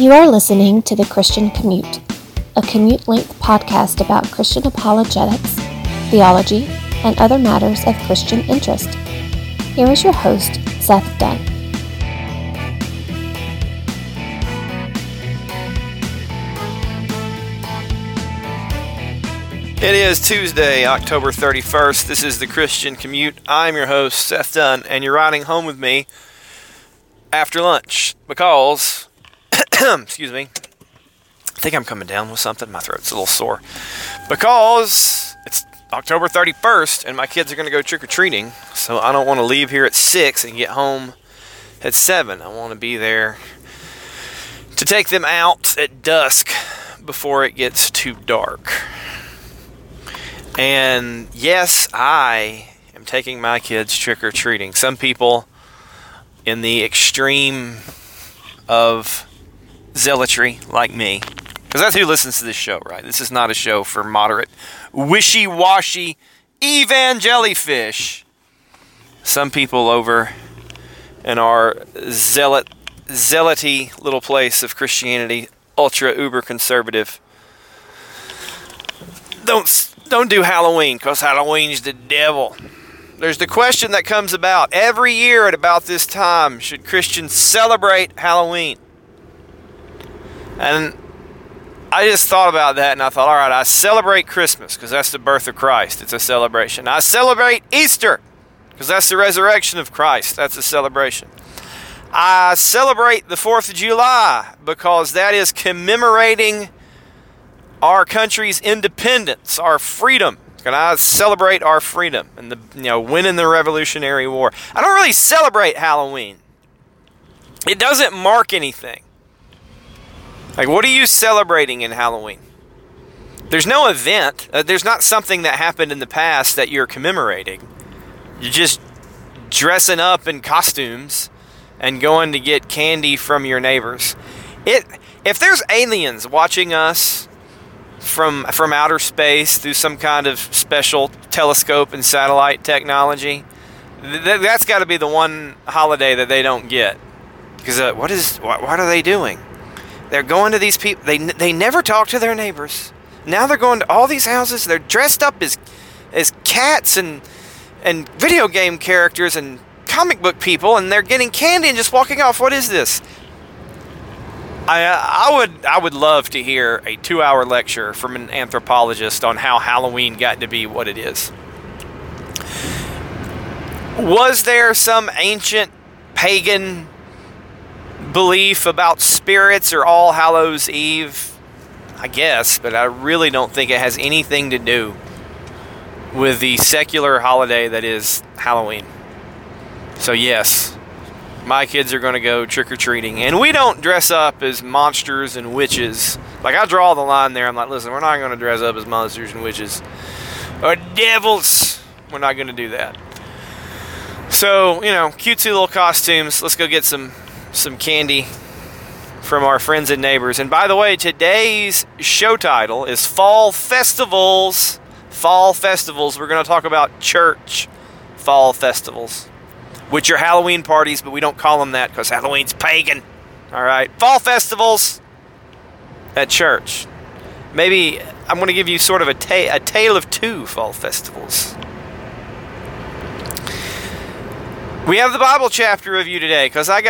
You are listening to The Christian Commute, a commute-length podcast about Christian apologetics, theology, and other matters of Christian interest. Here is your host, Seth Dunn. It is Tuesday, October 31st. This is The Christian Commute. I'm your host, Seth Dunn, and you're riding home with me after lunch because... Excuse me. I think I'm coming down with something. My throat's a little sore. Because it's October 31st and my kids are going to go trick-or-treating. So I don't want to leave here at 6 and get home at 7. I want to be there to take them out at dusk before it gets too dark. And yes, I am taking my kids trick-or-treating. Some people in the extreme of... zealotry like me, because that's who listens to this show, right? This is not a show for moderate, wishy-washy evangelifish. Some people over in our zealoty little place of Christianity, ultra uber conservative, don't do Halloween because Halloween's the devil. There's the question that comes about every year at about this time: should Christians celebrate Halloween? And I just thought about that, and I thought, all right, I celebrate Christmas because that's the birth of Christ. It's a celebration. I celebrate Easter because that's the resurrection of Christ. That's a celebration. I celebrate the 4th of July because that is commemorating our country's independence, our freedom. And I celebrate our freedom and winning the Revolutionary War. I don't really celebrate Halloween. It doesn't mark anything. Like, what are you celebrating in Halloween? There's no event. There's not something that happened in the past that you're commemorating. You're just dressing up in costumes and going to get candy from your neighbors. If there's aliens watching us from outer space through some kind of special telescope and satellite technology, that's got to be the one holiday that they don't get. Because what are they doing? They're going to these people. They never talk to their neighbors. Now they're going to all these houses. They're dressed up as cats and video game characters and comic book people, and they're getting candy and just walking off. What is this? I would love to hear a 2-hour lecture from an anthropologist on how Halloween got to be what it is. Was there some ancient pagan belief about spirits or All Hallows Eve? I guess, but I really don't think it has anything to do with the secular holiday that is Halloween. So yes, my kids are going to go trick-or-treating, and we don't dress up as monsters and witches. Like, I draw the line there. I'm like, listen, we're not going to dress up as monsters and witches or devils. We're not going to do that. So, cutesy little costumes. Let's go get some candy from our friends and neighbors. And by the way, today's show title is Fall Festivals. Fall Festivals. We're going to talk about church fall festivals, which are Halloween parties, but we don't call them that because Halloween's pagan. All right. Fall festivals at church. Maybe I'm going to give you sort of a tale of two fall festivals. We have the Bible chapter review today because I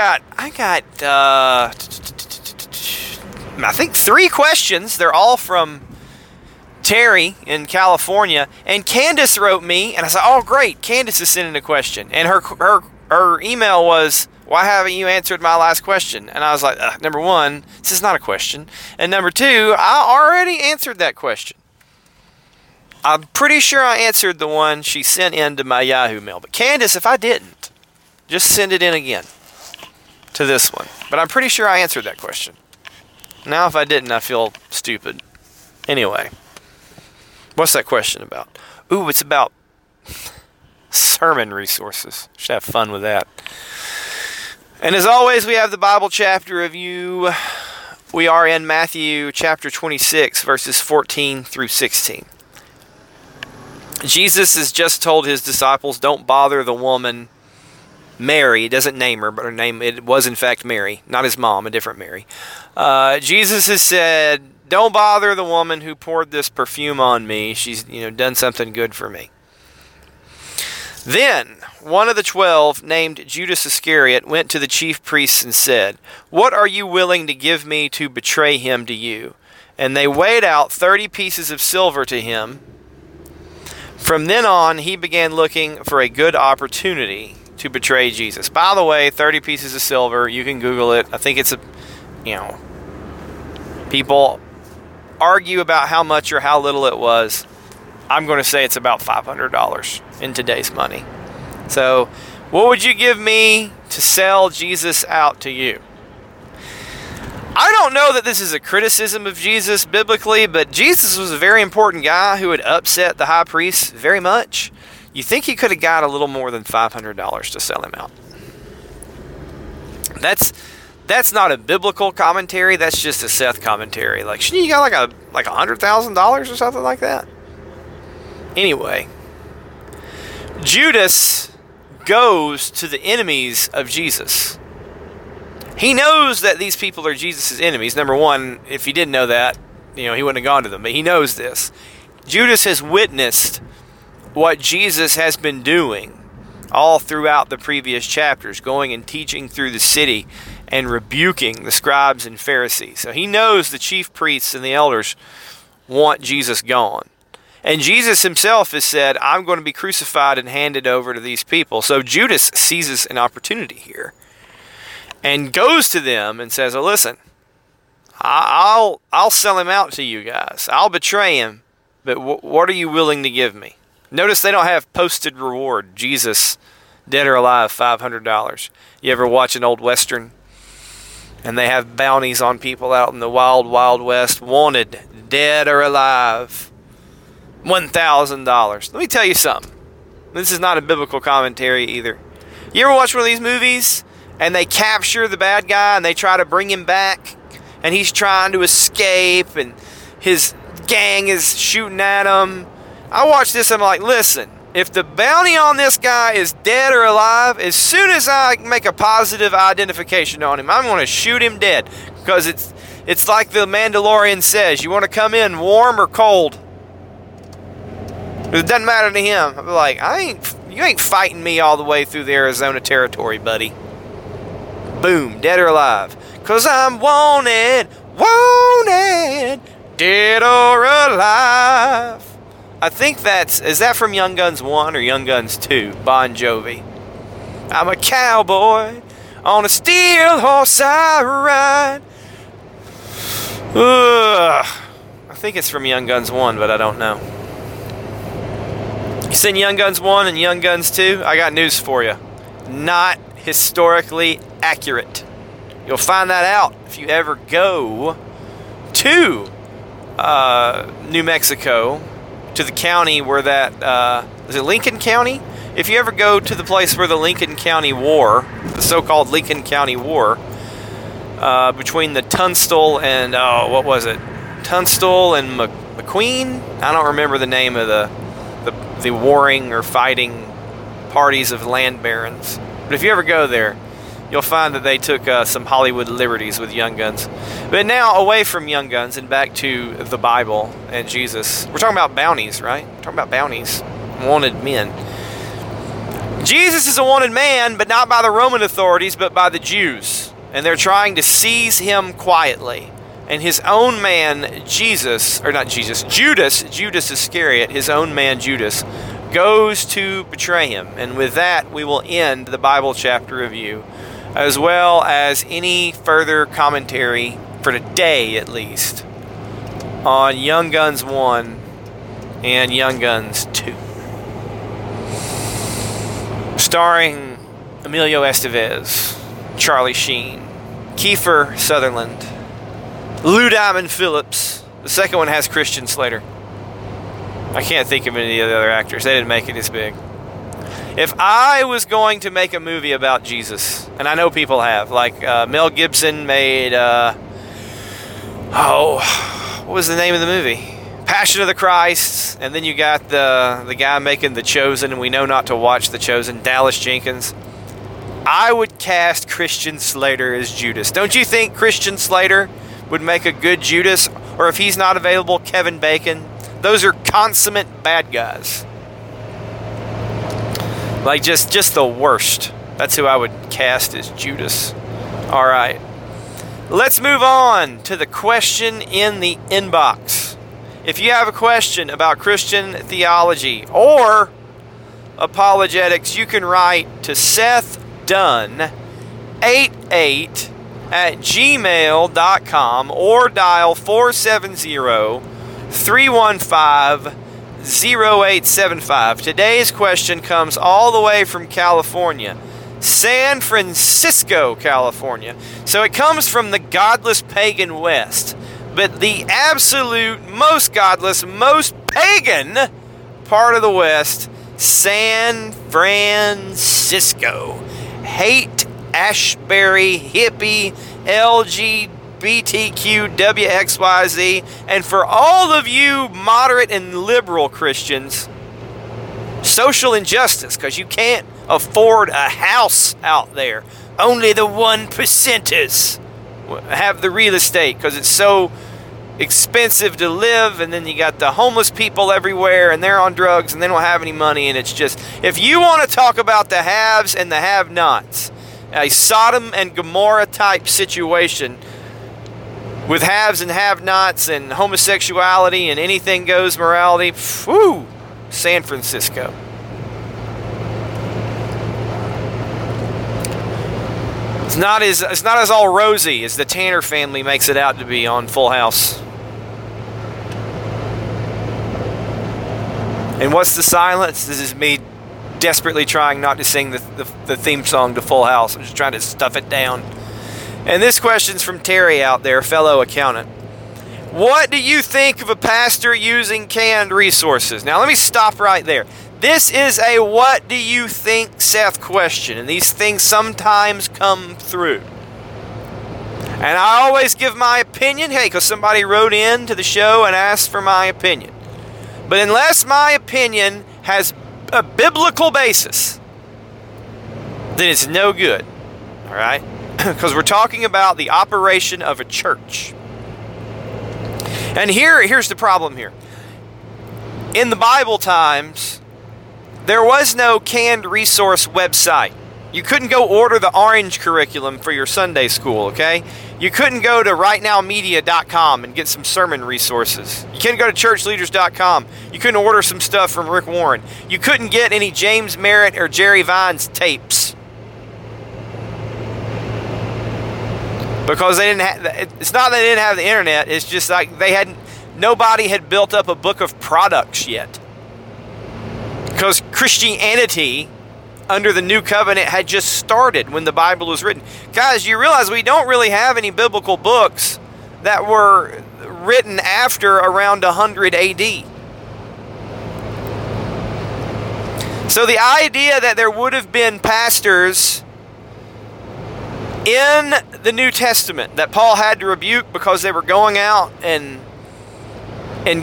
think 3 questions. They're all from Terry in California, and Candace wrote me, and I said, "Oh, great! Candace is sending a question." And her email was, "Why haven't you answered my last question?" And I was like, "Number one, this is not a question, and number two, I already answered that question. I'm pretty sure I answered the one she sent in to my Yahoo mail. But Candace, if I didn't, just send it in again to this one. But I'm pretty sure I answered that question. Now, if I didn't, I feel stupid. Anyway, what's that question about? Ooh, it's about sermon resources. Should have fun with that. And as always, we have the Bible chapter review. We are in Matthew chapter 26, verses 14 through 16. Jesus has just told his disciples, don't bother the woman Mary, it doesn't name her, but her name, it was in fact Mary, not his mom, a different Mary. Jesus has said, don't bother the woman who poured this perfume on me. She's, done something good for me. Then one of the 12, named Judas Iscariot, went to the chief priests and said, what are you willing to give me to betray him to you? And they weighed out 30 pieces of silver to him. From then on, he began looking for a good opportunity to betray Jesus. By the way, 30 pieces of silver, you can Google it. I think it's people argue about how much or how little it was. I'm going to say it's about $500 in today's money. So, what would you give me to sell Jesus out to you? I don't know that this is a criticism of Jesus biblically, but Jesus was a very important guy who had upset the high priest very much. You think he could have got a little more than $500 to sell him out. That's not a biblical commentary. That's just a Seth commentary. Like, shouldn't you got like a $100,000 or something like that? Anyway, Judas goes to the enemies of Jesus. He knows that these people are Jesus' enemies. Number one, if he didn't know that, he wouldn't have gone to them. But he knows this. Judas has witnessed what Jesus has been doing all throughout the previous chapters, going and teaching through the city and rebuking the scribes and Pharisees. So he knows the chief priests and the elders want Jesus gone. And Jesus himself has said, I'm going to be crucified and handed over to these people. So Judas seizes an opportunity here and goes to them and says, oh, listen, I'll sell him out to you guys. I'll betray him, but what are you willing to give me? Notice they don't have posted reward. Jesus, dead or alive, $500. You ever watch an old Western? And they have bounties on people out in the wild, wild West. Wanted, dead or alive, $1,000. Let me tell you something. This is not a biblical commentary either. You ever watch one of these movies and they capture the bad guy and they try to bring him back and he's trying to escape and his gang is shooting at him? I watch this and I'm like, listen, if the bounty on this guy is dead or alive, as soon as I make a positive identification on him, I'm going to shoot him dead. Because it's like the Mandalorian says, you want to come in warm or cold? It doesn't matter to him. I'm like, you ain't fighting me all the way through the Arizona territory, buddy. Boom, dead or alive. Because I'm wanted, dead or alive. I think is that from Young Guns 1 or Young Guns 2? Bon Jovi. I'm a cowboy on a steel horse I ride. Ugh. I think it's from Young Guns 1, but I don't know. You seen Young Guns 1 and Young Guns 2? I got news for you. Not historically accurate. You'll find that out if you ever go to New Mexico, to the county where that is it Lincoln County? If you ever go to the place where the Lincoln County War, the so-called Lincoln County War, between the Tunstall and Tunstall and McQueen? I don't remember the name of the warring or fighting parties of land barons. But if you ever go there, you'll find that they took some Hollywood liberties with Young Guns. But now, away from Young Guns and back to the Bible and Jesus. We're talking about bounties, right? We're talking about bounties. Wanted men. Jesus is a wanted man, but not by the Roman authorities, but by the Jews. And they're trying to seize him quietly. And his own man, Judas Iscariot, his own man Judas, goes to betray him. And with that, we will end the Bible chapter review, as well as any further commentary, for today at least, on Young Guns 1 and Young Guns 2. Starring Emilio Estevez, Charlie Sheen, Kiefer Sutherland, Lou Diamond Phillips. The second one has Christian Slater. I can't think of any of the other actors. They didn't make it as big. If I was going to make a movie about Jesus, and I know people have, like Mel Gibson made, what was the name of the movie? Passion of the Christ, and then you got the guy making The Chosen, and we know not to watch The Chosen, Dallas Jenkins. I would cast Christian Slater as Judas. Don't you think Christian Slater would make a good Judas? Or if he's not available, Kevin Bacon. Those are consummate bad guys. Like, just the worst. That's who I would cast as Judas. All right. Let's move on to the question in the inbox. If you have a question about Christian theology or apologetics, you can write to Seth Dunn 88 at gmail.com or dial 470-315-0875. Today's question comes all the way from California, San Francisco, California. So it comes from the godless pagan West, but the absolute most godless, most pagan part of the West, San Francisco. Hate, Ashbury, hippie, LGBTQ, WXYZ. And for all of you moderate and liberal Christians, social injustice, because you can't afford a house out there. Only the 1%ers have the real estate because it's so expensive to live, and then you got the homeless people everywhere, and they're on drugs, and they don't have any money, and it's just, if you want to talk about the haves and the have-nots, a Sodom and Gomorrah-type situation with haves and have-nots and homosexuality and anything-goes morality, whew, San Francisco. It's not as all rosy as the Tanner family makes it out to be on Full House. And what's the silence? This is me desperately trying not to sing the theme song to Full House. I'm just trying to stuff it down. And this question's from Terry out there, fellow accountant. What do you think of a pastor using canned resources? Now, let me stop right there. This is a what do you think, Seth, question, and these things sometimes come through. And I always give my opinion, hey, because somebody wrote in to the show and asked for my opinion. But unless my opinion has a biblical basis, then it's no good, all right? Because we're talking about the operation of a church. And here's the problem here. In the Bible times, there was no canned resource website. You couldn't go order the orange curriculum for your Sunday school, okay? You couldn't go to rightnowmedia.com and get some sermon resources. You couldn't go to churchleaders.com. You couldn't order some stuff from Rick Warren. You couldn't get any James Merritt or Jerry Vines tapes. Because they didn't have, it's not that they didn't have the internet, it's just like they hadn't, nobody had built up a book of products yet. Because Christianity under the New Covenant had just started when the Bible was written. Guys, you realize we don't really have any biblical books that were written after around 100 AD. So the idea that there would have been pastors in the New Testament that Paul had to rebuke because they were going out and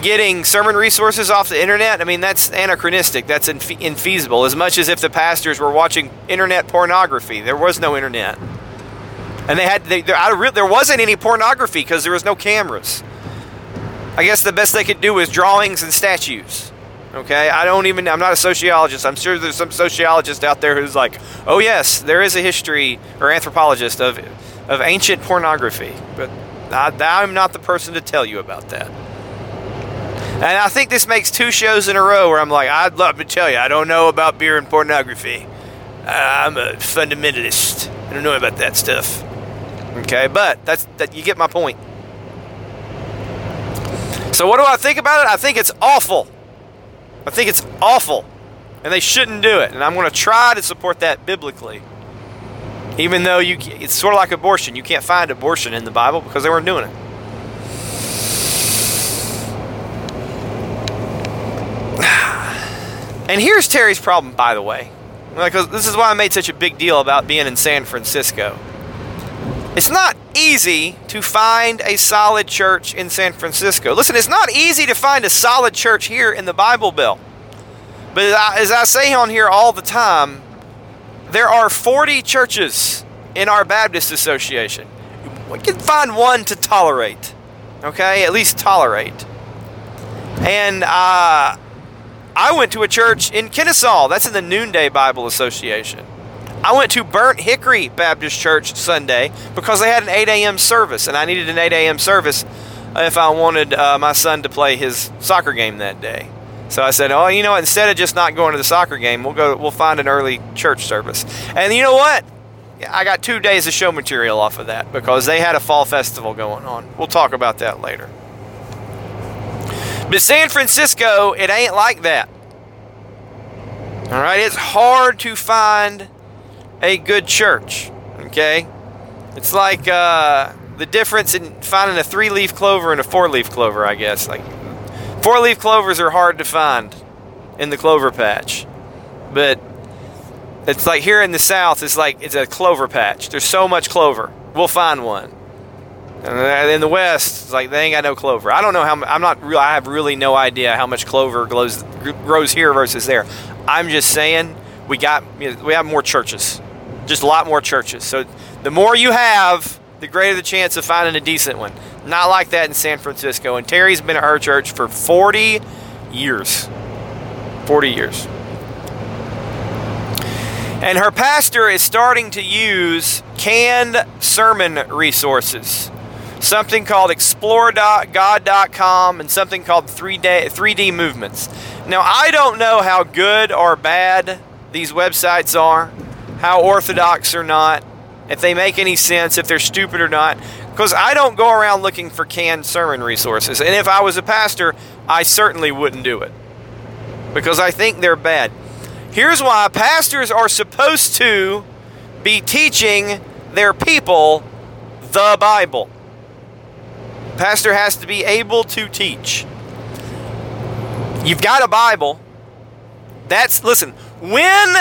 getting sermon resources off the internet, I mean, that's anachronistic. That's infeasible. As much as if the pastors were watching internet pornography. There was no internet. And there wasn't any pornography because there was no cameras. I guess the best they could do was drawings and statues. Okay? I'm not a sociologist. I'm sure there's some sociologist out there who's like, oh yes, there is a history, or anthropologist, of ancient pornography. But I'm not the person to tell you about that. And I think this makes two shows in a row where I'm like, I'd love to tell you, I don't know about beer and pornography. I'm a fundamentalist. I don't know about that stuff. Okay, but you get my point. So what do I think about it? I think it's awful. And they shouldn't do it. And I'm going to try to support that biblically. Even though it's sort of like abortion. You can't find abortion in the Bible because they weren't doing it. And here's Terry's problem, by the way. Because this is why I made such a big deal about being in San Francisco. It's not easy to find a solid church in San Francisco. Listen, it's not easy to find a solid church here in the Bible Belt. But as I say on here all the time, There are 40 churches in our Baptist association. We can find one to tolerate, okay? At least tolerate. And I went to a church in Kennesaw. That's in the Noonday Bible Association. I went to Burnt Hickory Baptist Church Sunday because they had an 8 a.m. service, and I needed an 8 a.m. service if I wanted my son to play his soccer game that day. So I said, oh, you know what? Instead of just not going to the soccer game, we'll find an early church service. And you know what? I got 2 days of show material off of that because they had a fall festival going on. We'll talk about that later. But San Francisco, it ain't like that. All right, it's hard to find a good church, okay? It's like the difference in finding a three-leaf clover and a four-leaf clover, I guess. Like, four-leaf clovers are hard to find in the clover patch, but it's like here in the South, it's like it's a clover patch. There's so much clover. We'll find one. And in the West, it's like they ain't got no clover. I don't know how. I'm not real. I have really no idea how much clover grows here versus there. I'm just saying we have more churches, just a lot more churches. So the more you have, the greater the chance of finding a decent one. Not like that in San Francisco. And Terry's been at her church for 40 years. 40 years. And her pastor is starting to use canned sermon resources. Something called explore.god.com and something called 3D Movements. Now, I don't know how good or bad these websites are, how orthodox or not, if they make any sense, if they're stupid or not, because I don't go around looking for canned sermon resources. And if I was a pastor, I certainly wouldn't do it because I think they're bad. Here's why pastors are supposed to be teaching their people the Bible. Pastor has to be able to teach. You've got a Bible. Listen, when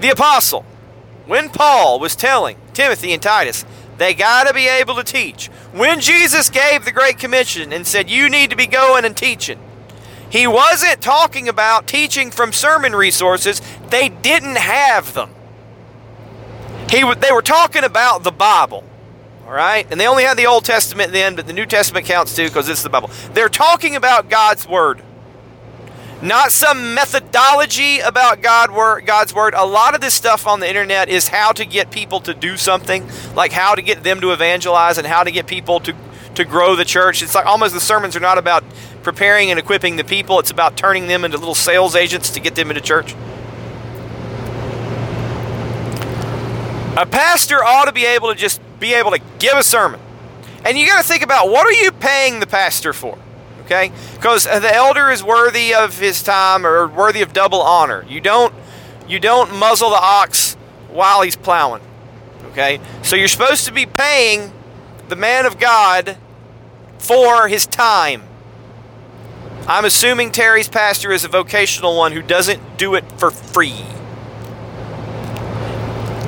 the apostle, when Paul was telling Timothy and Titus, they got to be able to teach. When Jesus gave the Great Commission and said, you need to be going and teaching, he wasn't talking about teaching from sermon resources. They didn't have them. They were talking about the Bible, all right? And they only had the Old Testament then, but the New Testament counts too because it's the Bible. They're talking about God's Word, not some methodology about God's Word. A lot of this stuff on the internet is how to get people to do something, like how to get them to evangelize and how to get people to grow the church. It's like almost the sermons are not about preparing and equipping the people. It's about turning them into little sales agents to get them into church. A pastor ought to be able to just be able to give a sermon. And you got to think about, what are you paying the pastor for? Okay? Because the elder is worthy of his time or worthy of double honor. You don't muzzle the ox while he's plowing. Okay? So you're supposed to be paying the man of God for his time. I'm assuming Terry's pastor is a vocational one who doesn't do it for free.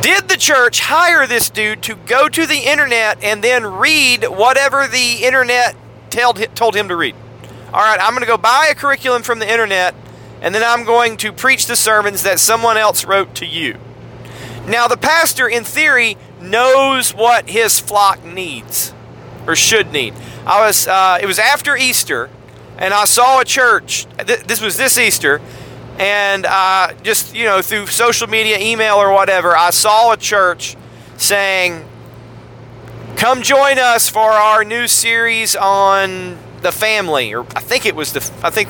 Did the church hire this dude to go to the internet and then read whatever the internet told him to read? All right, I'm going to go buy a curriculum from the internet, and then I'm going to preach the sermons that someone else wrote to you. Now, the pastor, in theory, knows what his flock needs or should need. It was after Easter, and I saw a church. This was this Easter, and just through social media, email or whatever, I saw a church saying, "Come join us for our new series on the family." Or I think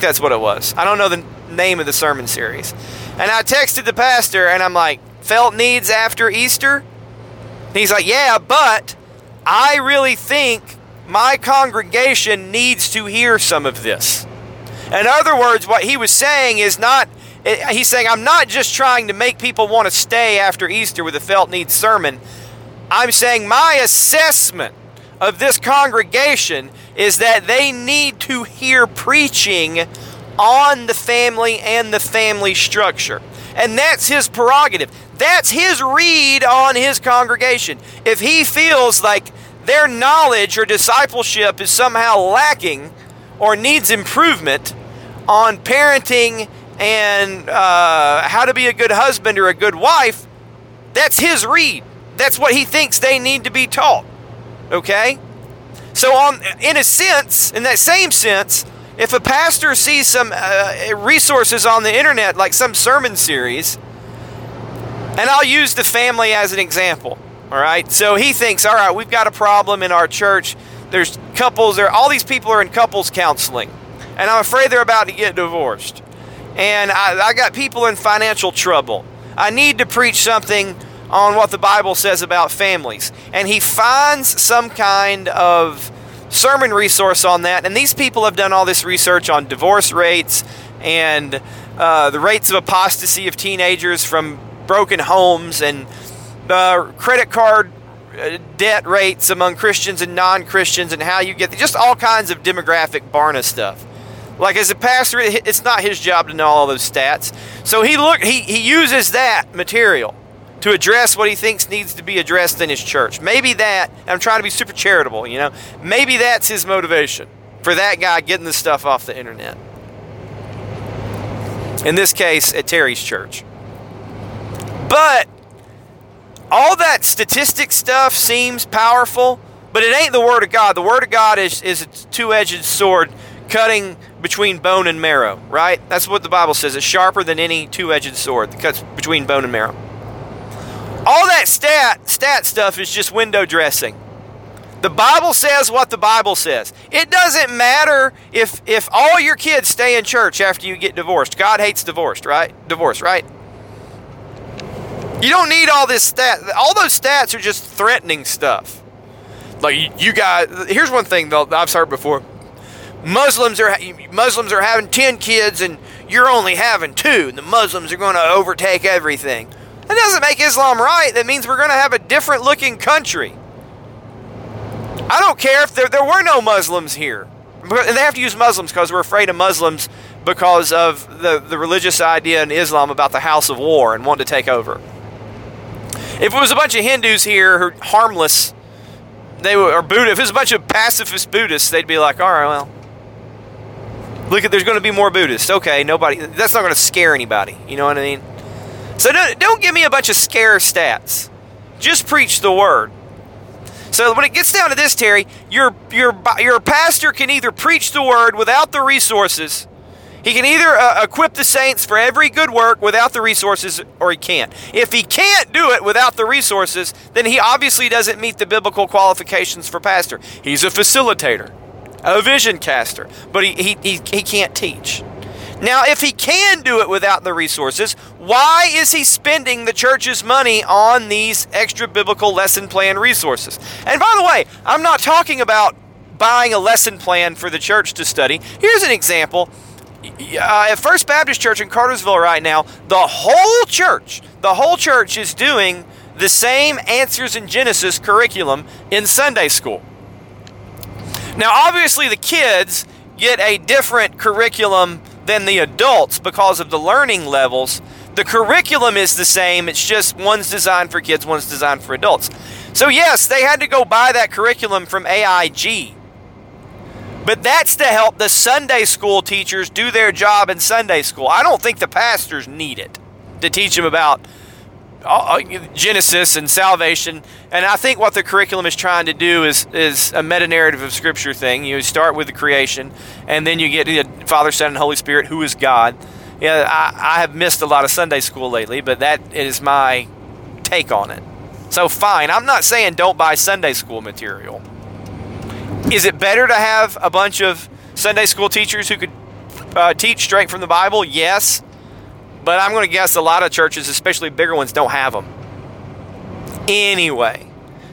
that's what it was. I don't know the name of the sermon series. And I texted the pastor, and I'm like, "Felt needs after Easter?" He's like, yeah, but I really think my congregation needs to hear some of this. In other words, what he was saying he's saying, I'm not just trying to make people want to stay after Easter with a felt need sermon. I'm saying my assessment of this congregation is that they need to hear preaching on the family and the family structure. And that's his prerogative. That's his read on his congregation. If he feels like their knowledge or discipleship is somehow lacking or needs improvement on parenting and how to be a good husband or a good wife, that's his read. That's what he thinks they need to be taught. Okay? So in that same sense, if a pastor sees some resources on the internet, like some sermon series, and I'll use the family as an example, all right? So he thinks, all right, we've got a problem in our church. There's couples, all these people are in couples counseling, and I'm afraid they're about to get divorced. And I got people in financial trouble. I need to preach something on what the Bible says about families. And he finds some kind of sermon resource on that. And these people have done all this research on divorce rates and the rates of apostasy of teenagers from broken homes and credit card debt rates among Christians and non-Christians and how you get just all kinds of demographic Barna stuff. Like as a pastor, it's not his job to know all those stats. So he uses that material to address what he thinks needs to be addressed in his church. Maybe that, and I'm trying to be super charitable, you know, maybe that's his motivation for that guy getting the stuff off the internet. In this case, at Terry's church. But all that statistic stuff seems powerful, but it ain't the Word of God. The Word of God is a two-edged sword cutting between bone and marrow, right? That's what the Bible says. It's sharper than any two-edged sword that cuts between bone and marrow. All that stat stuff is just window dressing. The Bible says what the Bible says. It doesn't matter if all your kids stay in church after you get divorced. God hates divorce, right? You don't need all this stat. All those stats are just threatening stuff. Like you guys, here's one thing that I've heard before. Muslims are having 10 kids and you're only having 2, and the Muslims are going to overtake everything. That doesn't make Islam right. That means we're going to have a different looking country. I don't care if there were no Muslims here. And they have to use Muslims because we're afraid of Muslims because of the religious idea in Islam about the house of war and wanting to take over. If it was a bunch of Hindus here who are harmless, or Buddha, if it was a bunch of pacifist Buddhists, they'd be like, all right, well, look, there's going to be more Buddhists. Okay, that's not going to scare anybody. You know what I mean? So don't give me a bunch of scare stats. Just preach the Word. So when it gets down to this, Terry, your pastor can either preach the Word without the resources. He can either equip the saints for every good work without the resources, or he can't. If he can't do it without the resources, then he obviously doesn't meet the biblical qualifications for pastor. He's a facilitator, a vision caster, but he can't teach. Now, if he can do it without the resources, why is he spending the church's money on these extra biblical lesson plan resources? And by the way, I'm not talking about buying a lesson plan for the church to study. Here's an example. At First Baptist Church in Cartersville right now, the whole church is doing the same Answers in Genesis curriculum in Sunday school. Now, obviously, the kids get a different curriculum than the adults because of the learning levels. The curriculum is the same, it's just one's designed for kids, one's designed for adults. So yes, they had to go buy that curriculum from AIG. But that's to help the Sunday school teachers do their job in Sunday school. I don't think the pastors need it to teach them about Genesis and salvation. And I think what the curriculum is trying to do is a meta-narrative of Scripture thing. You start with the creation, and then you get to the Father, Son, and Holy Spirit, who is God. Yeah, I have missed a lot of Sunday school lately, but that is my take on it. So fine, I'm not saying don't buy Sunday school material. Is it better to have a bunch of Sunday school teachers who could teach straight from the Bible? Yes. But I'm going to guess a lot of churches, especially bigger ones, don't have them. Anyway,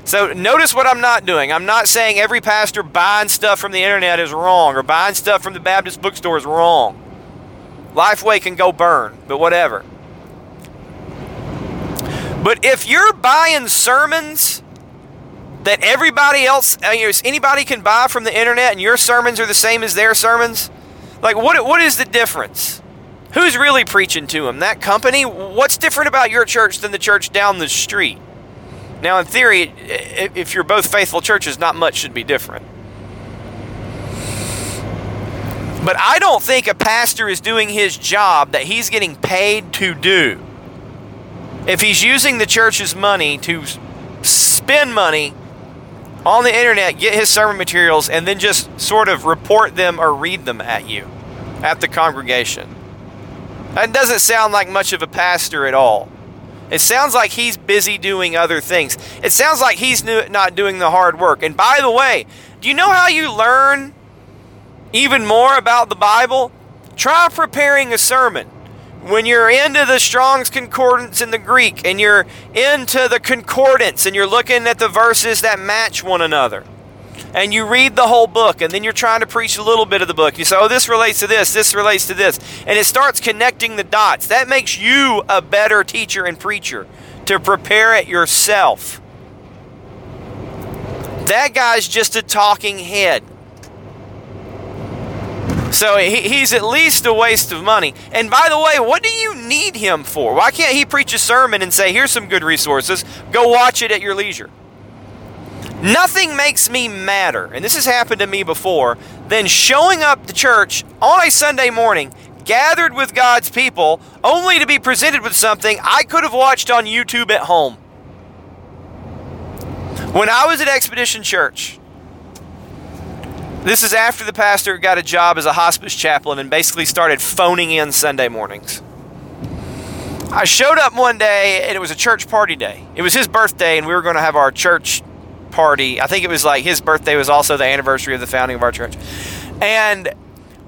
so notice what I'm not doing. I'm not saying every pastor buying stuff from the internet is wrong or buying stuff from the Baptist bookstore is wrong. Lifeway can go burn, but whatever. But if you're buying sermons that everybody else, anybody can buy from the internet and your sermons are the same as their sermons, like what is the difference? Who's really preaching to them? That company? What's different about your church than the church down the street? Now, in theory, if you're both faithful churches, not much should be different. But I don't think a pastor is doing his job that he's getting paid to do. If he's using the church's money to spend money on the internet, get his sermon materials, and then just sort of report them or read them at you, at the congregation. That doesn't sound like much of a pastor at all. It sounds like he's busy doing other things. It sounds like he's not doing the hard work. And by the way, do you know how you learn even more about the Bible? Try preparing a sermon. When you're into the Strong's Concordance in the Greek, and you're into the concordance, and you're looking at the verses that match one another, and you read the whole book, and then you're trying to preach a little bit of the book. You say, oh, this relates to this relates to this. And it starts connecting the dots. That makes you a better teacher and preacher, to prepare it yourself. That guy's just a talking head. So he's at least a waste of money. And by the way, what do you need him for? Why can't he preach a sermon and say, here's some good resources, go watch it at your leisure? Nothing makes me madder, and this has happened to me before, than showing up to church on a Sunday morning, gathered with God's people, only to be presented with something I could have watched on YouTube at home. When I was at Expedition Church, this is after the pastor got a job as a hospice chaplain and basically started phoning in Sunday mornings. I showed up one day, and it was a church party day. It was his birthday, and we were going to have our church party. I think it was like his birthday was also the anniversary of the founding of our church. And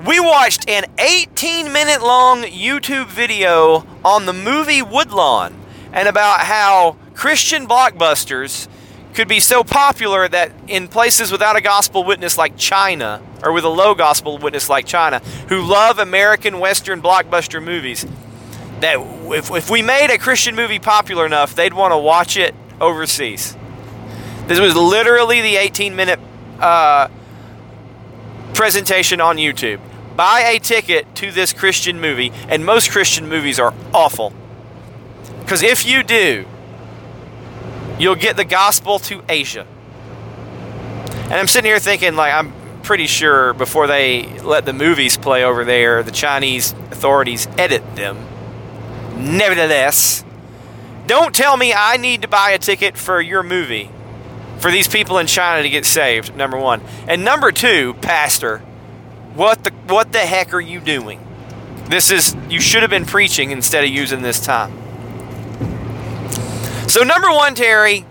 we watched an 18-minute long YouTube video on the movie Woodlawn and about how Christian blockbusters could be so popular that in places without a gospel witness like China, or with a low gospel witness like China, who love American Western blockbuster movies, that if we made a Christian movie popular enough, they'd want to watch it overseas. This was literally the 18-minute presentation on YouTube. Buy a ticket to this Christian movie, and most Christian movies are awful. Because if you do, you'll get the gospel to Asia. And I'm sitting here thinking, like, I'm pretty sure before they let the movies play over there, the Chinese authorities edit them. Nevertheless, don't tell me I need to buy a ticket for your movie for these people in China to get saved, number one. And number two, pastor, what the heck are you doing? You should have been preaching instead of using this time. So number one, Terry,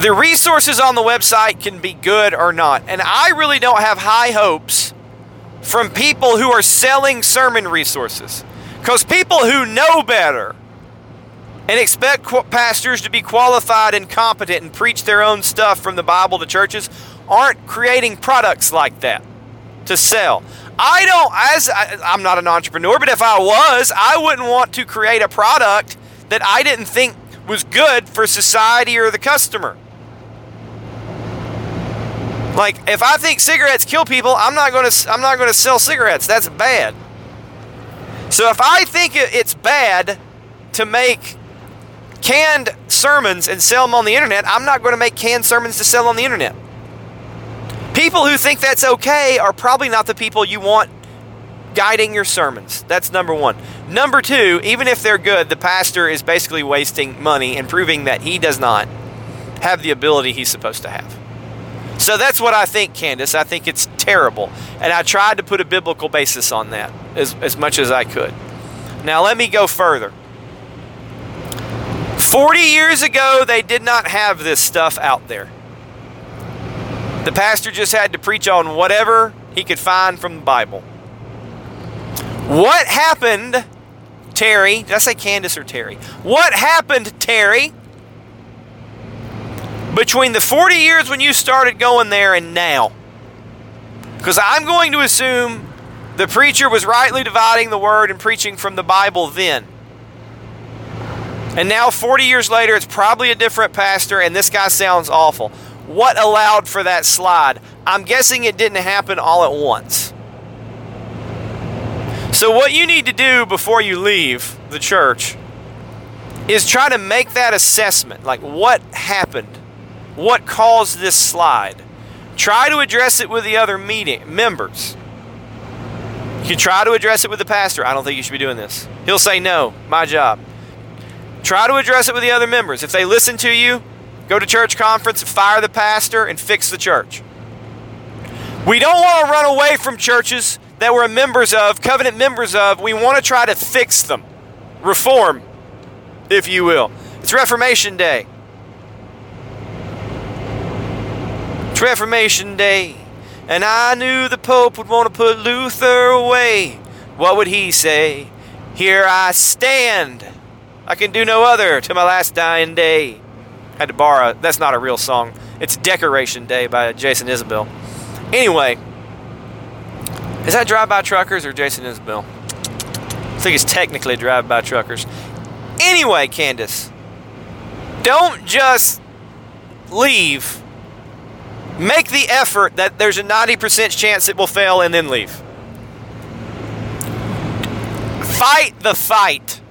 the resources on the website can be good or not. And I really don't have high hopes from people who are selling sermon resources. Because people who know better and expect pastors to be qualified and competent and preach their own stuff from the Bible to churches aren't creating products like that to sell. I'm not an entrepreneur, but if I was, I wouldn't want to create a product that I didn't think was good for society or the customer. Like, if I think cigarettes kill people, I'm not going to sell cigarettes. That's bad. So if I think it's bad to make canned sermons and sell them on the internet, I'm not going to make canned sermons to sell on the internet. People who think that's okay are probably not the people you want guiding your sermons. That's number one. Number two, even if they're good, the pastor is basically wasting money and proving that he does not have the ability he's supposed to have. So that's what I think, Candace. I think it's terrible. And I tried to put a biblical basis on that as much as I could. Now let me go further. 40 years ago, they did not have this stuff out there. The pastor just had to preach on whatever he could find from the Bible. What happened, Terry? Did I say Candace or Terry? What happened, Terry, between the 40 years when you started going there and now? Because I'm going to assume the preacher was rightly dividing the word and preaching from the Bible then. And now, 40 years later, it's probably a different pastor, and this guy sounds awful. What allowed for that slide? I'm guessing it didn't happen all at once. So what you need to do before you leave the church is try to make that assessment. Like, what happened? What caused this slide? Try to address it with the other members. can try to address it with the pastor. I don't think you should be doing this. He'll say, no, my job. Try to address it with the other members. If they listen to you, go to church conference, fire the pastor, and fix the church. We don't want to run away from churches that we're members of, covenant members of. We want to try to fix them. Reform, if you will. It's Reformation Day. It's Reformation Day. And I knew the Pope would want to put Luther away. What would he say? Here I stand. I can do no other till my last dying day. Had to borrow. That's not a real song. It's Decoration Day by Jason Isbell. Anyway, is that Drive-By Truckers or Jason Isbell? I think it's technically Drive-By Truckers. Anyway, Candace, don't just leave. Make the effort that there's a 90% chance it will fail and then leave. Fight the fight.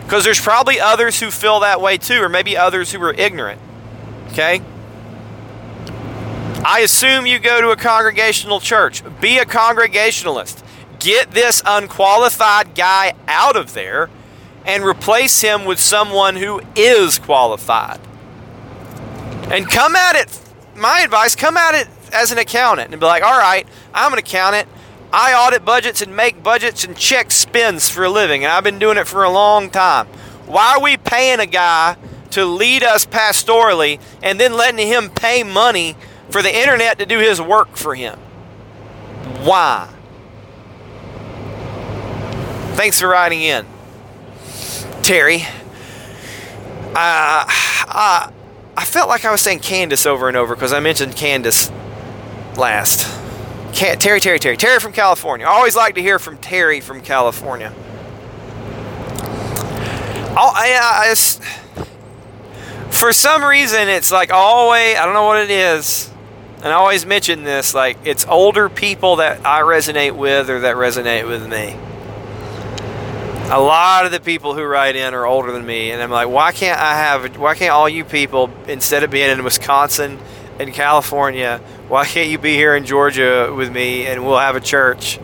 Because there's probably others who feel that way too, or maybe others who are ignorant. Okay? I assume you go to a congregational church. Be a congregationalist. Get this unqualified guy out of there and replace him with someone who is qualified. And come at it, my advice, come at it as an accountant and be like, all right, I'm an accountant. I audit budgets and make budgets and check spends for a living, and I've been doing it for a long time. Why are we paying a guy to lead us pastorally and then letting him pay money for the internet to do his work for him? Why? Thanks for writing in, Terry. I felt like I was saying Candace over and over because I mentioned Candace last. Terry. Terry from California. I always like to hear from Terry from California. For some reason, it's like always, I don't know what it is, and I always mention this, like it's older people that I resonate with or that resonate with me. A lot of the people who write in are older than me, and I'm like, why can't all you people, instead of being in Wisconsin and California, why can't you be here in Georgia with me, and we'll have a church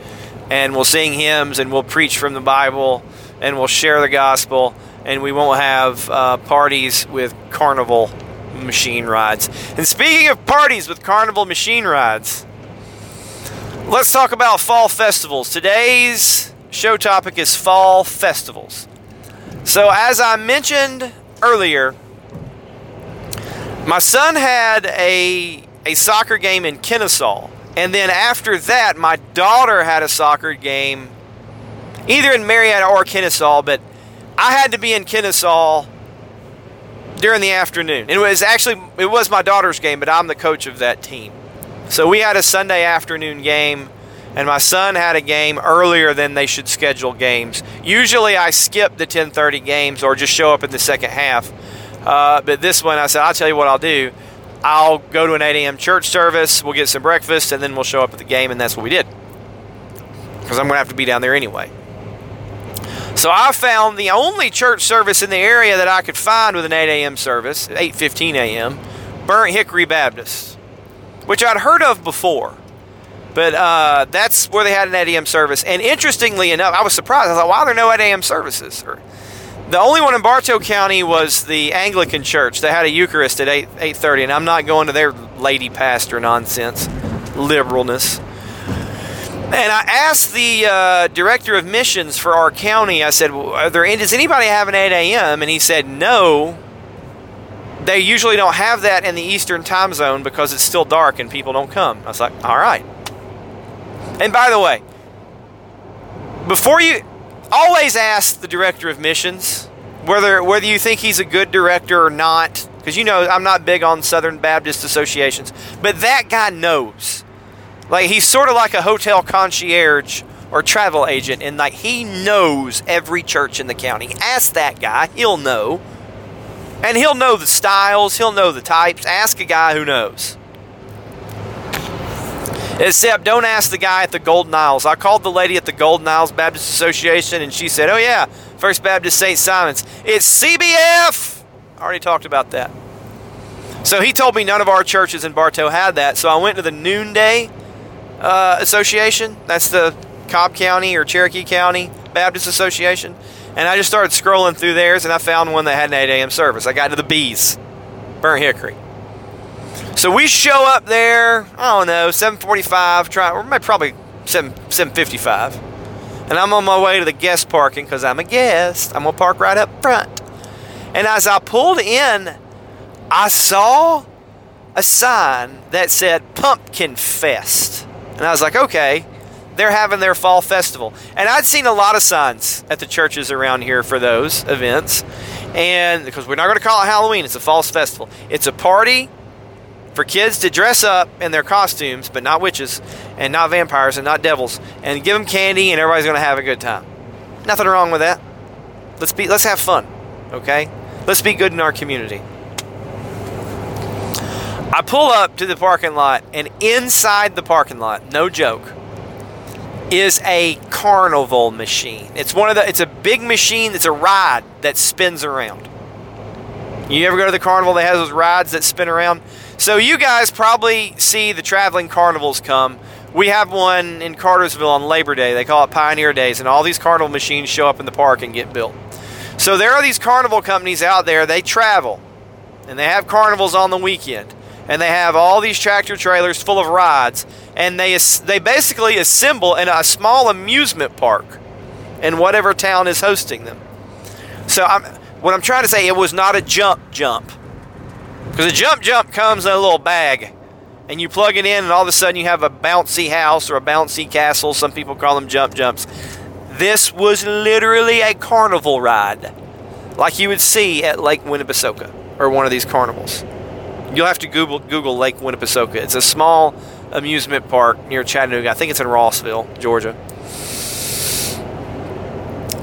and we'll sing hymns and we'll preach from the Bible and we'll share the gospel and we won't have parties with carnival machine rides. And speaking of parties with carnival machine rides, let's talk about fall festivals. Today's show topic is fall festivals. So as I mentioned earlier, my son had a soccer game in Kennesaw, and then after that, my daughter had a soccer game either in Marietta or Kennesaw, but I had to be in Kennesaw during the afternoon. It was my daughter's game, but I'm the coach of that team. So we had a Sunday afternoon game, and my son had a game earlier than they should schedule games. Usually I skip the 10:30 games or just show up in the second half. But this one, I said, I'll tell you what I'll do. I'll go to an 8 a.m. church service, we'll get some breakfast, and then we'll show up at the game, and that's what we did. Because I'm going to have to be down there anyway. So I found the only church service in the area that I could find with an 8 a.m. service, 8:15 a.m., Burnt Hickory Baptist, which I'd heard of before. But that's where they had an 8 a.m. service. And interestingly enough, I was surprised. I thought, why are there no 8 a.m. services? The only one in Bartow County was the Anglican Church. They had a Eucharist at 8:30, and I'm not going to their lady pastor nonsense, liberalness. And I asked the director of missions for our county. I said, well, does anybody have an 8 a.m.? And he said, no. They usually don't have that in the Eastern time zone because it's still dark and people don't come. I was like, all right. And by the way, before you... always ask the director of missions whether you think he's a good director or not, because you know I'm not big on Southern Baptist associations, but that guy knows. Like, he's sort of like a hotel concierge or travel agent, and like he knows every church in the county. Ask that guy, he'll know. And he'll know the styles, he'll know the types. Ask a guy who knows. Except don't ask the guy at the Golden Isles. I called the lady at the Golden Isles Baptist Association, and she said, oh yeah, First Baptist St. Simon's. It's CBF! I already talked about that. So he told me none of our churches in Bartow had that, so I went to the Noonday Association. That's the Cobb County or Cherokee County Baptist Association, and I just started scrolling through theirs, and I found one that had an 8 a.m. service. I got to the B's, Burnt Hickory. So we show up there, I don't know, 7:45, probably 7:55, and I'm on my way to the guest parking because I'm a guest. I'm going to park right up front. And as I pulled in, I saw a sign that said Pumpkin Fest. And I was like, okay, they're having their fall festival. And I'd seen a lot of signs at the churches around here for those events. And because we're not going to call it Halloween, it's a fall festival. It's a party for kids to dress up in their costumes, but not witches and not vampires and not devils, and give them candy, and everybody's going to have a good time. Nothing wrong with that. Let's have fun, okay? Let's be good in our community. I pull up to the parking lot, and inside the parking lot, no joke, is a carnival machine. It's a big machine. It's a ride that spins around. You ever go to the carnival that has those rides that spin around? So you guys probably see the traveling carnivals come. We have one in Cartersville on Labor Day. They call it Pioneer Days, and all these carnival machines show up in the park and get built. So there are these carnival companies out there. They travel, and they have carnivals on the weekend. And they have all these tractor trailers full of rides, and they basically assemble in a small amusement park in whatever town is hosting them. So what I'm trying to say, it was not a jump, because a jump comes in a little bag, and you plug it in, and all of a sudden you have a bouncy house or a bouncy castle. Some people call them jumps. This was literally a carnival ride, like you would see at Lake Winnipesoka or one of these carnivals. You'll have to Google Lake Winnipesoka. It's a small amusement park near Chattanooga. I think it's in Rossville, Georgia.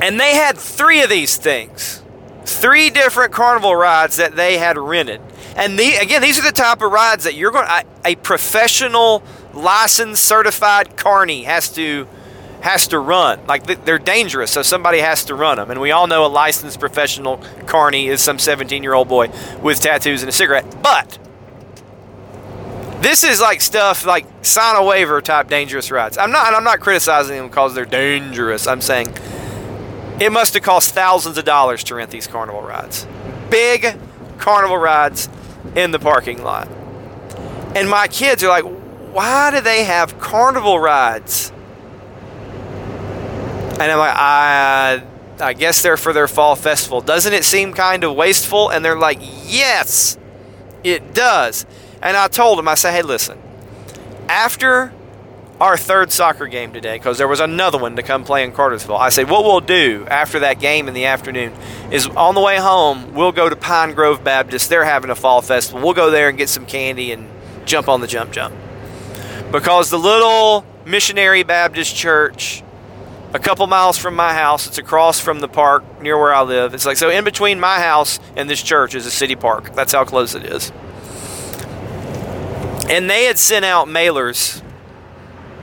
And they had three of these things. Three different carnival rides that they had rented. And these are the type of rides that you're going to... A professional, licensed, certified carny has to run. Like, they're dangerous, so somebody has to run them. And we all know a licensed professional carny is some 17-year-old boy with tattoos and a cigarette. But this is like stuff like sign a waiver type dangerous rides. I'm not criticizing them because they're dangerous. I'm saying it must have cost thousands of dollars to rent these carnival rides. Big carnival rides in the parking lot. And my kids are like, why do they have carnival rides? And I'm like, I guess they're for their fall festival. Doesn't it seem kind of wasteful? And they're like, yes, it does. And I told them, I said, hey, listen, after our third soccer game today, because there was another one to come play in Cartersville, I said, what we'll do after that game in the afternoon is on the way home, we'll go to Pine Grove Baptist. They're having a fall festival. We'll go there and get some candy and jump on the jump. Because the little missionary Baptist church... a couple miles from my house, it's across from the park near where I live. It's like, so in between my house and this church is a city park. That's how close it is. And they had sent out mailers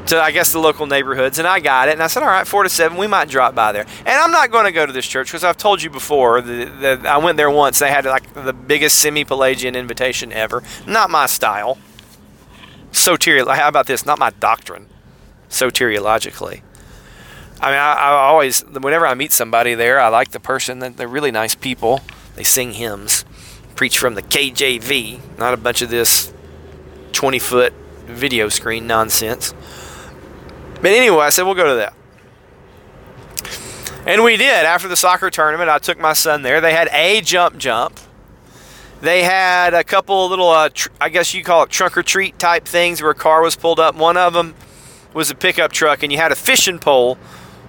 to, I guess, the local neighborhoods, and I got it. And I said, all right, 4 to 7, we might drop by there. And I'm not going to go to this church because I've told you before that I went there once. They had like the biggest semi-Pelagian invitation ever. Not my style. Soteriologically, how about this? Not my doctrine. Soteriologically. I mean, I always, whenever I meet somebody there, I like the person. They're really nice people. They sing hymns, preach from the KJV, not a bunch of this 20-foot video screen nonsense. But anyway, I said, we'll go to that. And we did. After the soccer tournament, I took my son there. They had a jump. They had a couple little, I guess you call it trunk-or-treat type things where a car was pulled up. One of them was a pickup truck, and you had a fishing pole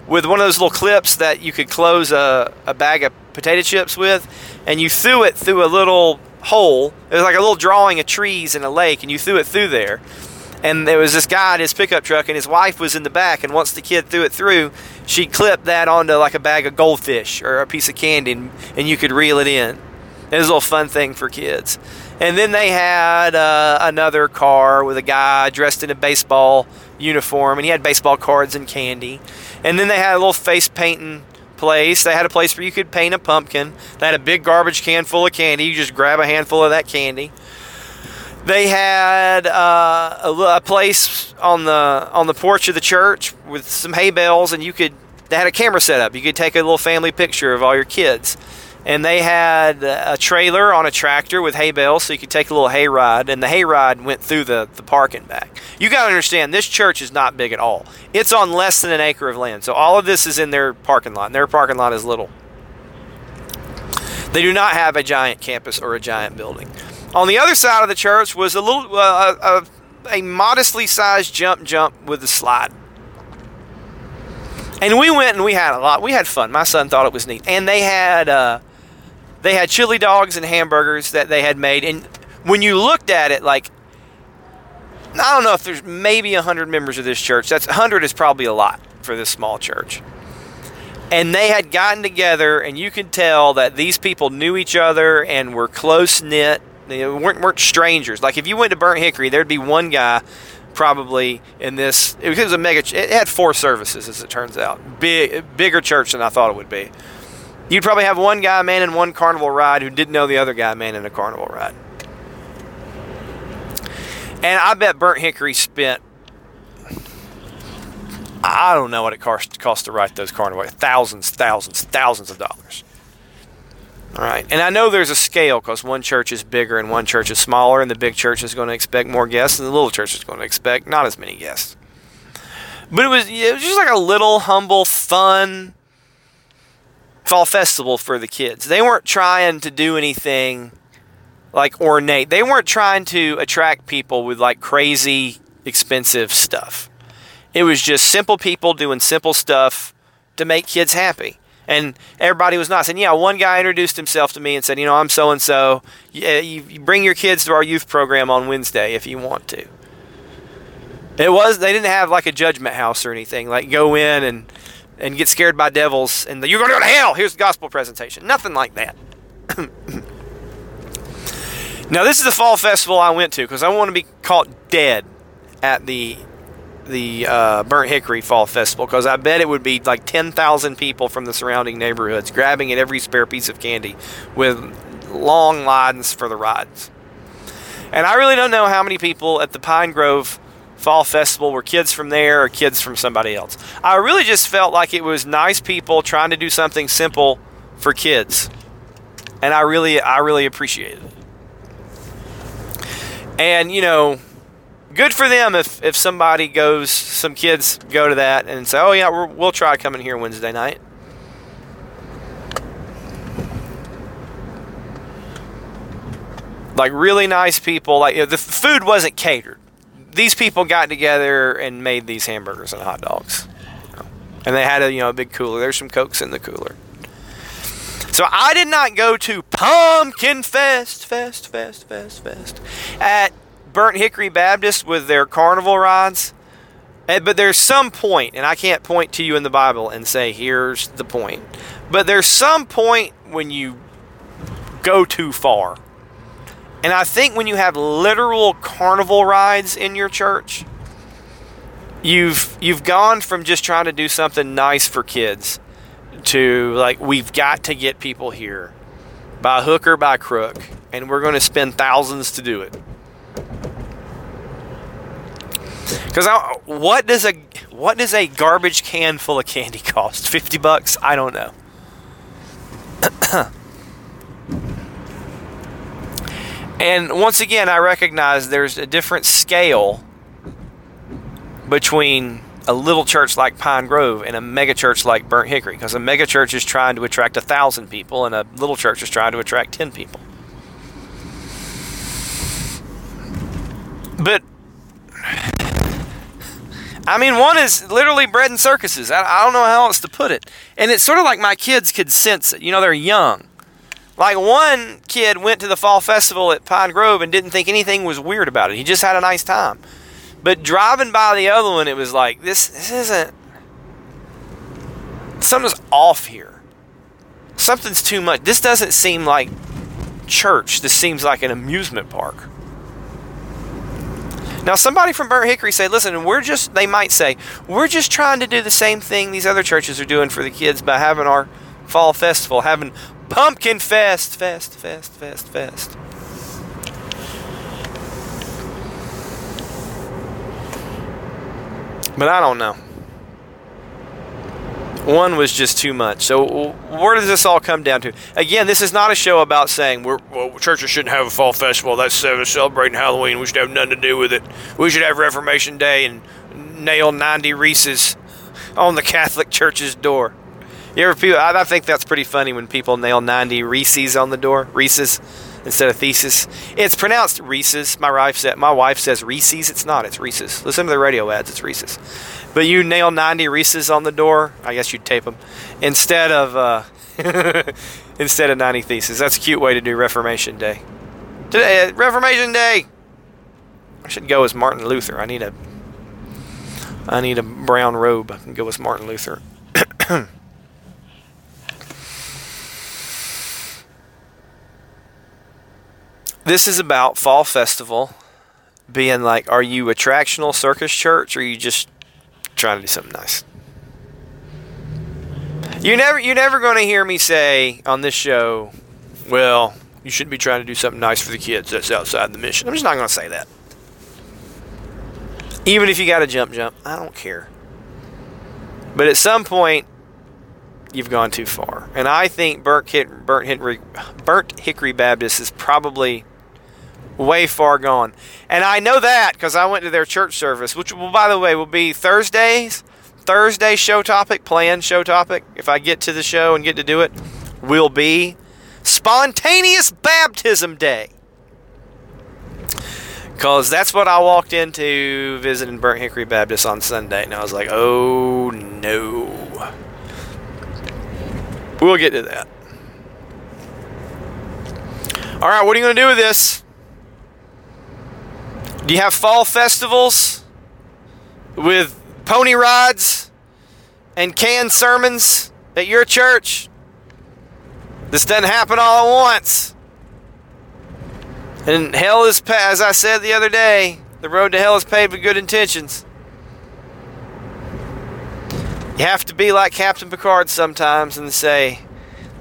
with one of those little clips that you could close a bag of potato chips with, and you threw it through a little hole. It was like a little drawing of trees in a lake, and you threw it through there. And there was this guy in his pickup truck, and his wife was in the back, and once the kid threw it through, she clipped that onto like a bag of goldfish or a piece of candy, and you could reel it in. It was a little fun thing for kids. And then they had another car with a guy dressed in a baseball uniform, and he had baseball cards and candy. And then they had a little face painting place. They had a place where you could paint a pumpkin. They had a big garbage can full of candy. You just grab a handful of that candy. They had a place on the porch of the church with some hay bales, and they had a camera set up. You could take a little family picture of all your kids. And they had a trailer on a tractor with hay bales, so you could take a little hay ride. And the hay ride went through the park and back. You got to understand, this church is not big at all. It's on less than an acre of land. So all of this is in their parking lot, and their parking lot is little. They do not have a giant campus or a giant building. On the other side of the church was a modestly sized jump with a slide. And we went and we had a lot. We had fun. My son thought it was neat. And they had chili dogs and hamburgers that they had made. And when you looked at it, like, I don't know if there's maybe 100 members of this church. 100 is probably a lot for this small church. And they had gotten together, and you could tell that these people knew each other and were close-knit. They weren't strangers. Like, if you went to Burnt Hickory, there'd be one guy probably in this. It was a mega church. It had 4 services, as it turns out. Bigger church than I thought it would be. You'd probably have one guy, man, in one carnival ride who didn't know the other guy, man, in a carnival ride. And I bet Burnt Hickory spent, I don't know what it cost to write those carnivores. Thousands of dollars. All right. And I know there's a scale because one church is bigger and one church is smaller, and the big church is going to expect more guests, and the little church is going to expect not as many guests. But it was just like a little, humble, fun fall festival for the kids. They weren't trying to do anything like ornate. They weren't trying to attract people with like crazy, expensive stuff. It was just simple people doing simple stuff to make kids happy. And everybody was nice. And yeah, one guy introduced himself to me and said, you know, I'm so-and-so. You bring your kids to our youth program on Wednesday if you want to. They didn't have like a judgment house or anything. Like go in and get scared by devils and you're going to go to hell. Here's the gospel presentation. Nothing like that. Now, this is the fall festival I went to because I want to be caught dead at the Burnt Hickory Fall Festival because I bet it would be like 10,000 people from the surrounding neighborhoods grabbing at every spare piece of candy with long lines for the rides. And I really don't know how many people at the Pine Grove Fall Festival were kids from there or kids from somebody else. I really just felt like it was nice people trying to do something simple for kids. And I really appreciated it. And, you know, good for them if somebody goes, some kids go to that and say, oh yeah, we'll try coming here Wednesday night. Like really nice people. Like the food wasn't catered. These people got together and made these hamburgers and hot dogs, and they had a big cooler. There's some Cokes in the cooler. So I did not go to Pumpkin Fest at Burnt Hickory Baptist with their carnival rides, but there's some point, and I can't point to you in the Bible and say here's the point, but there's some point when you go too far. And I think when you have literal carnival rides in your church, you've gone from just trying to do something nice for kids to like, we've got to get people here by hook or by crook, and we're going to spend thousands to do it. Because what does a garbage can full of candy cost? $50? I don't know. And once again, I recognize there's a different scale between a little church like Pine Grove and a mega church like Burnt Hickory. Because a mega church is trying to attract 1,000 people, and a little church is trying to attract 10 people. But I mean, one is literally bread and circuses. I don't know how else to put it. And it's sort of like my kids could sense it. You know, they're young. Like one kid went to the fall festival at Pine Grove and didn't think anything was weird about it. He just had a nice time. But driving by the other one, it was like, this isn't... Something's off here. Something's too much. This doesn't seem like church. This seems like an amusement park. Now, somebody from Burnt Hickory said, listen, they might say, we're just trying to do the same thing these other churches are doing for the kids by having our fall festival, having Pumpkin Fest. But I don't know. One was just too much. So where does this all come down to? Again, this is not a show about saying churches shouldn't have a fall festival. That's celebrating Halloween. We should have nothing to do with it. We should have Reformation Day and nail 90 Reeses on the Catholic Church's door. I think that's pretty funny when people nail 90 Reeses on the door. Reeses instead of thesis. It's pronounced Reeses. My wife says Reeses. It's not. It's Reeses. Listen to the radio ads. It's Reeses. But you nail 90 Reeses on the door. I guess you'd tape them instead of instead of 90 theses. That's a cute way to do Reformation Day. Today, Reformation Day. I should go as Martin Luther. I need a brown robe. I can go as Martin Luther. This is about fall festival being like, are you a tractional circus church, or are you just trying to do something nice? You're never going to hear me say on this show, well, you shouldn't be trying to do something nice for the kids. That's outside the mission. I'm just not going to say that. Even if you got to jump, I don't care. But at some point, you've gone too far. And I think Burnt Hickory Baptist is probably way far gone. And I know that because I went to their church service, which, by the way, will be Thursdays. Thursday show topic, if I get to the show and get to do it, will be Spontaneous Baptism Day. Because that's what I walked into visiting Burnt Hickory Baptist on Sunday. And I was like, oh, no. We'll get to that. All right, what are you going to do with this? Do you have fall festivals with pony rides and canned sermons at your church? This doesn't happen all at once. And hell is, as I said the other day, the road to hell is paved with good intentions. You have to be like Captain Picard sometimes and say,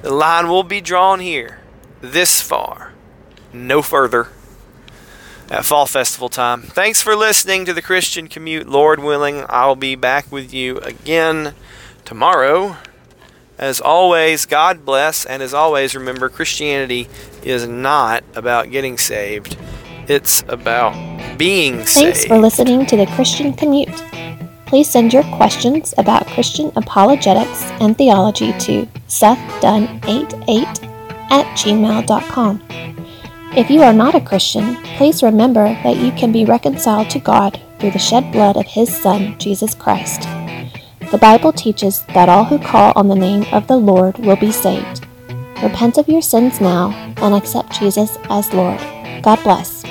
the line will be drawn here, this far, no further, at fall festival time. Thanks for listening to The Christian Commute. Lord willing, I'll be back with you again tomorrow. As always, God bless, and as always, remember, Christianity is not about getting saved. It's about being saved. Thanks for listening to The Christian Commute. Please send your questions about Christian apologetics and theology to sethdunn88@gmail.com. If you are not a Christian, please remember that you can be reconciled to God through the shed blood of His Son, Jesus Christ. The Bible teaches that all who call on the name of the Lord will be saved. Repent of your sins now and accept Jesus as Lord. God bless.